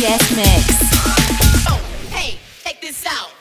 Jeff Mix. Oh, hey, take this out.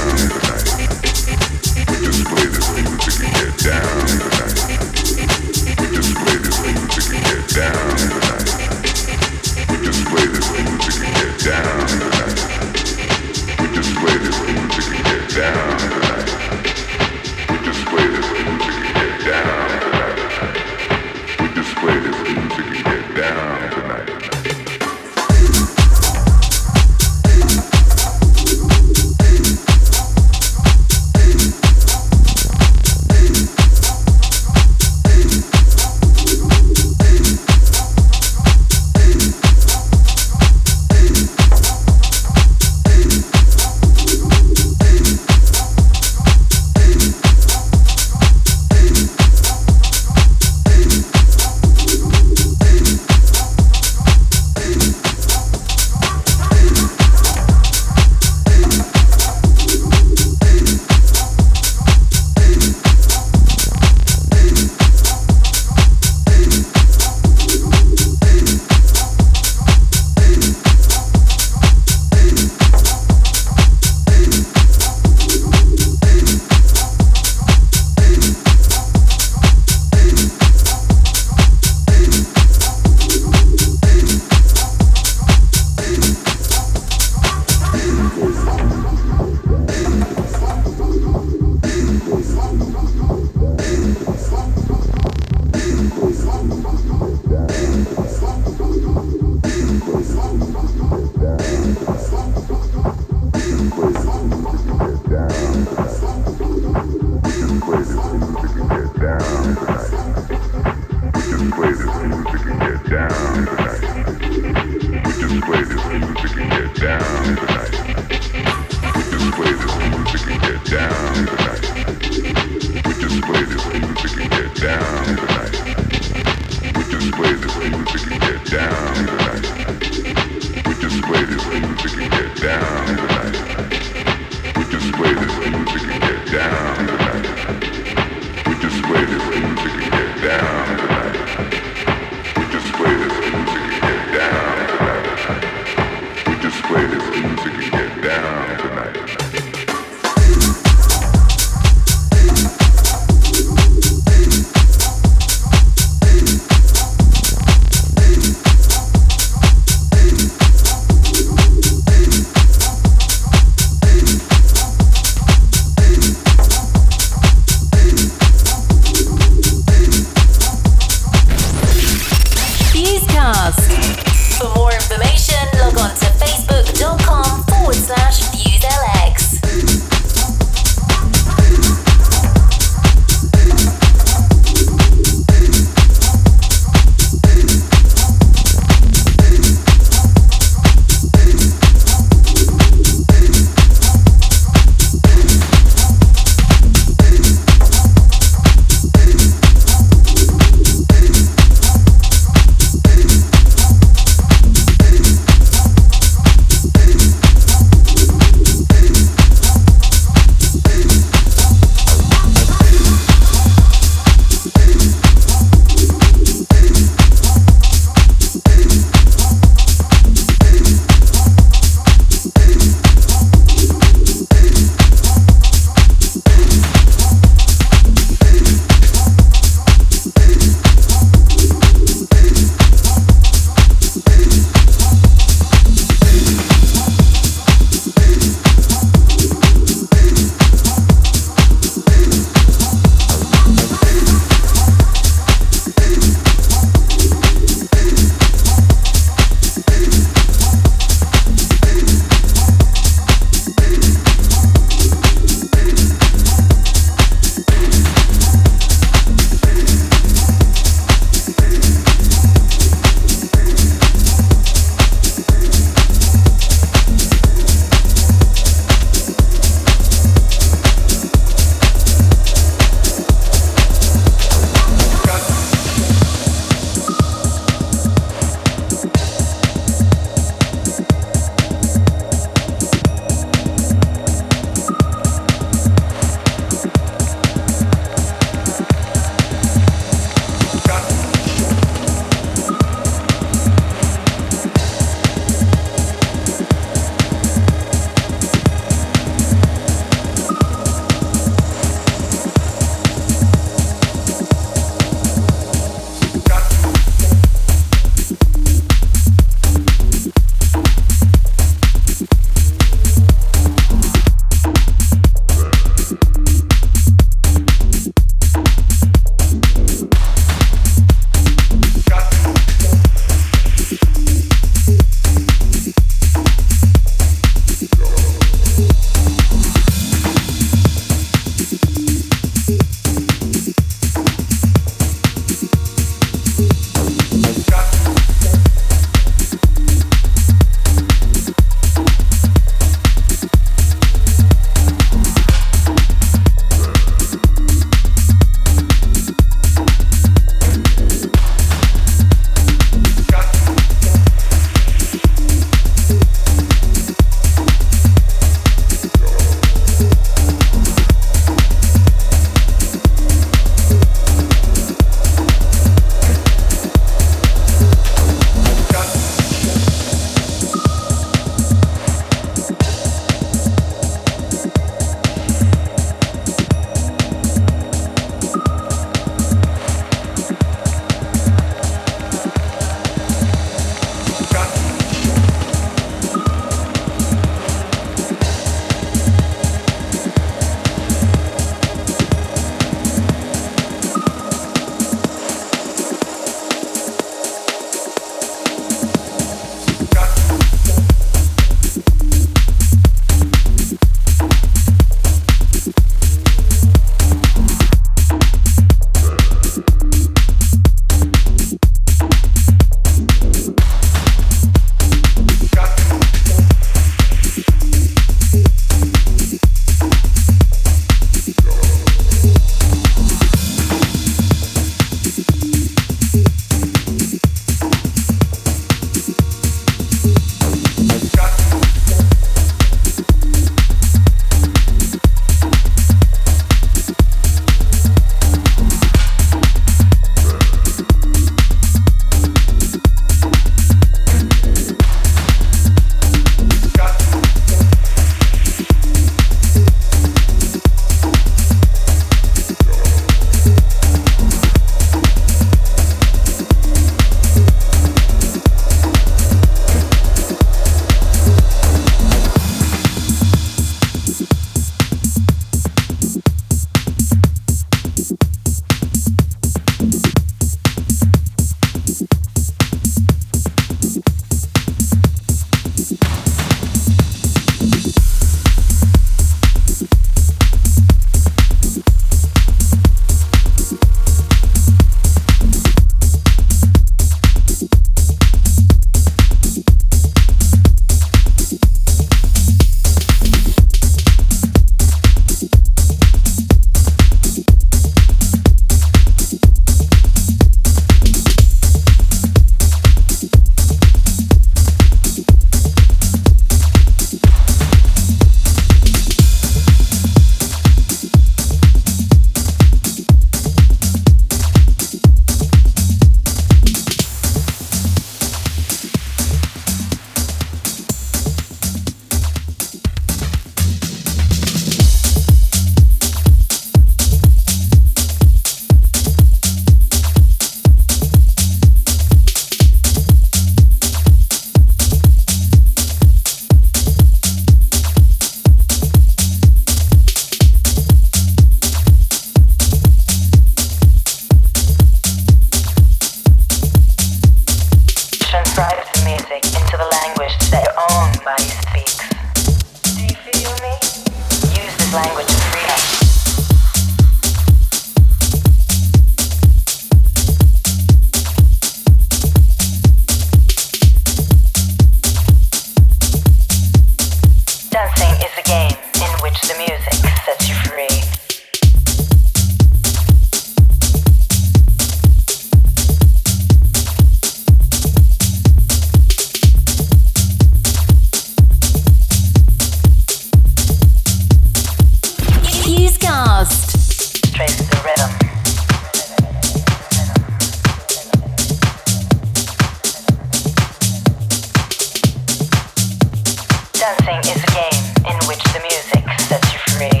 Dancing is a game in which the music sets you free.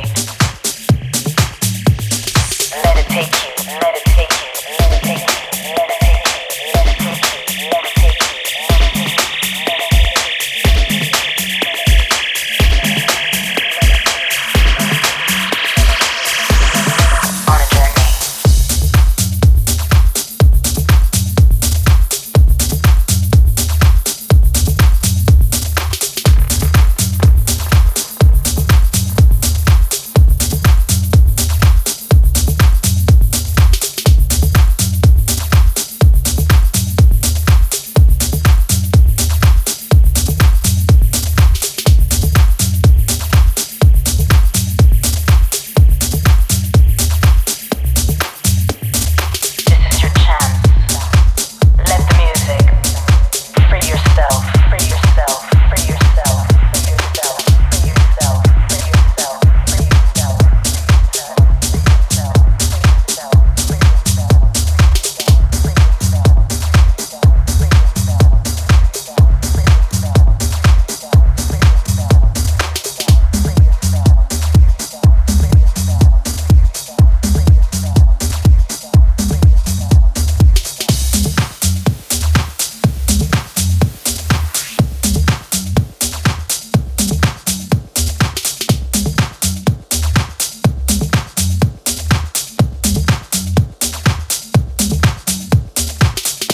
Let it take you, let it take you, let it take you, let it take you, let it take you, let it take you. On a journey.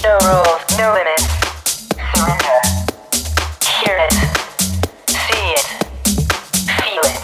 No rules, no limits. Surrender. Hear it. See it. Feel it.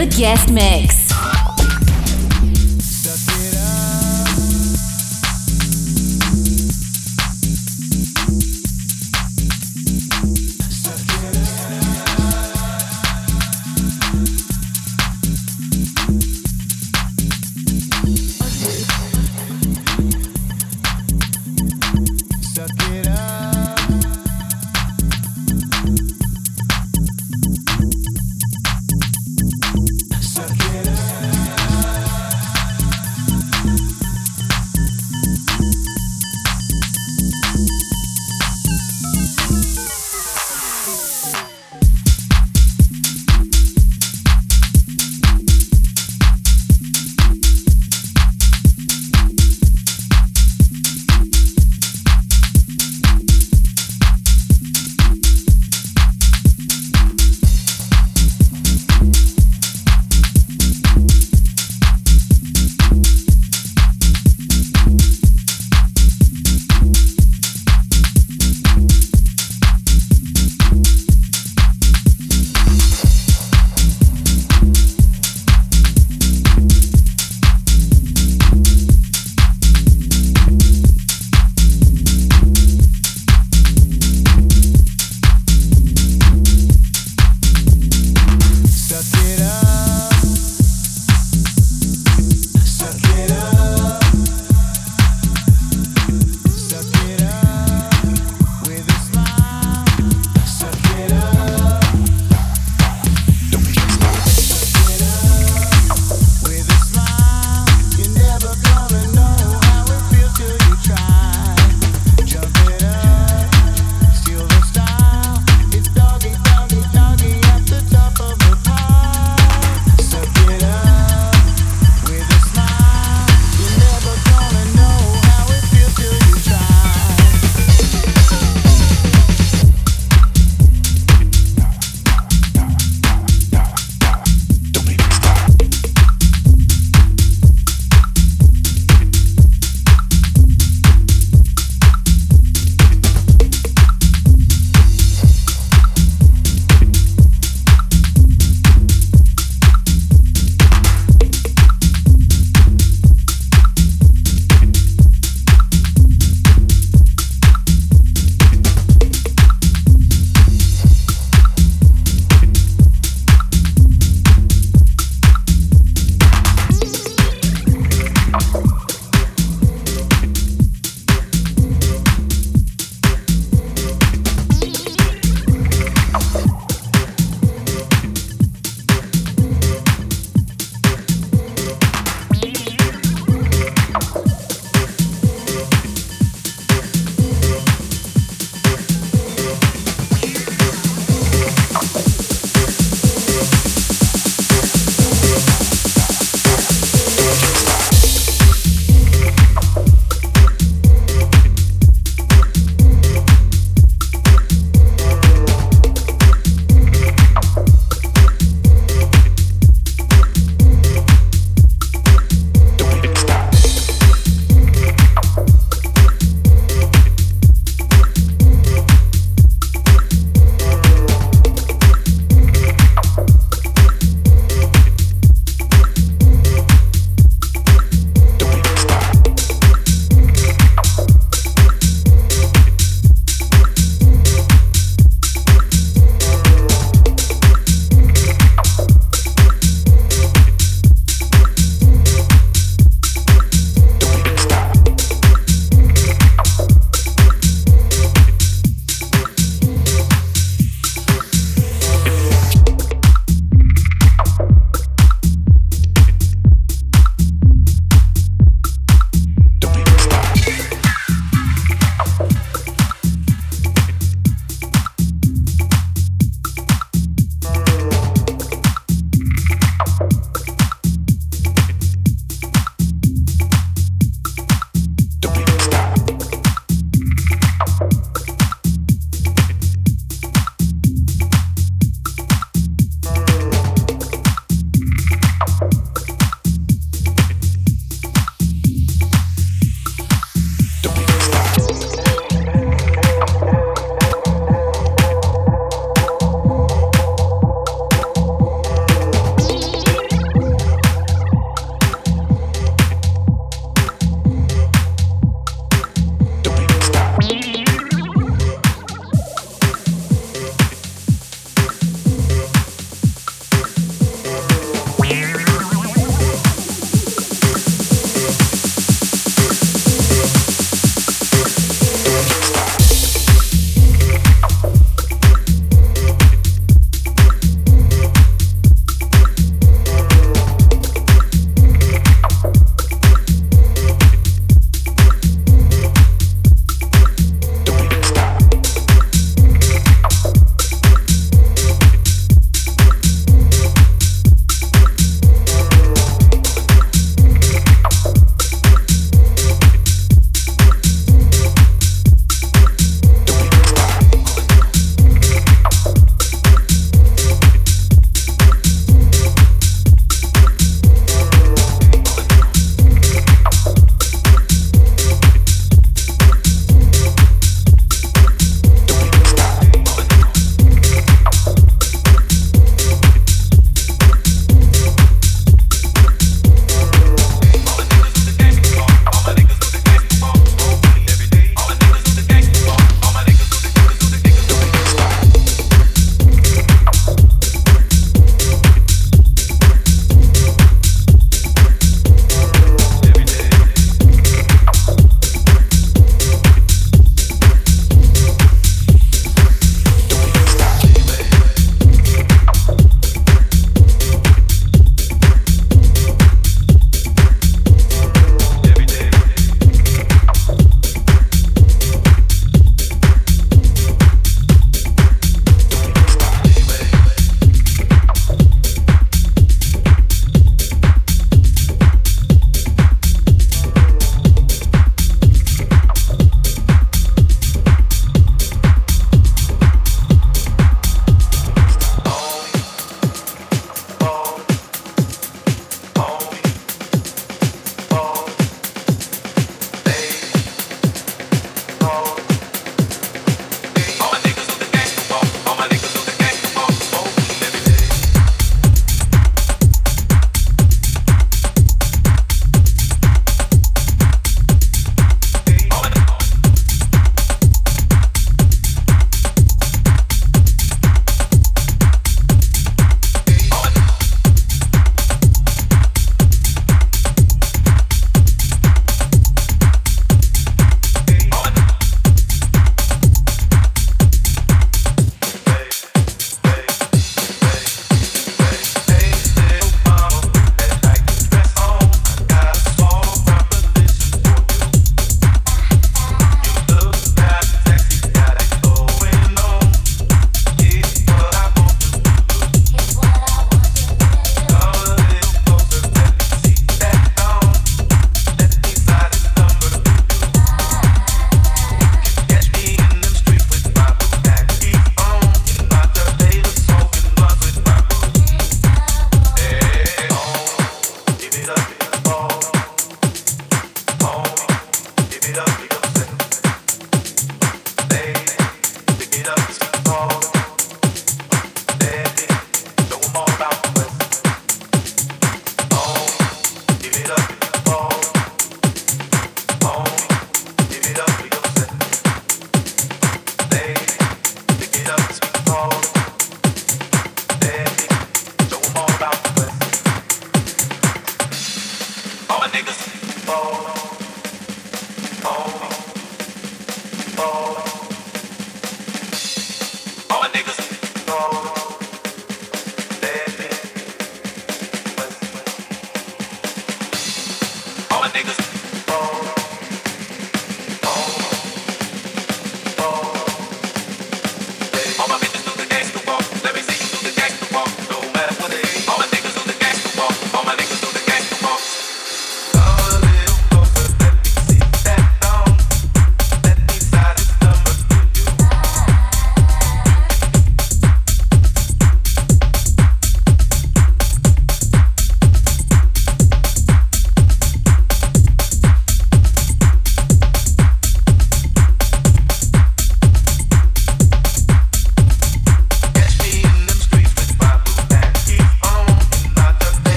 The Guest Mix. Suck it up.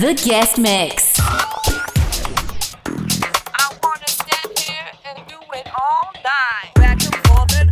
The Guest Mix. I want to stand here and do it all night. Back and forth and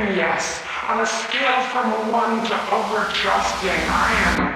and yes, on a scale from a 1 to over trusting, I am...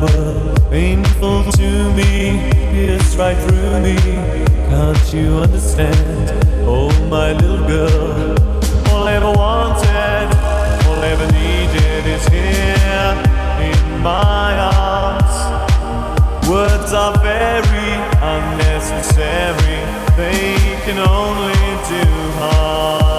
world, painful to me, pierced right through me. Can't you understand? Oh, my little girl, all I ever wanted, all I ever needed is here in my arms. Words are very unnecessary, they can only do harm.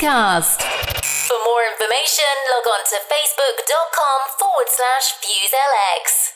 podcast. For more information, log on to facebook.com/viewsLX.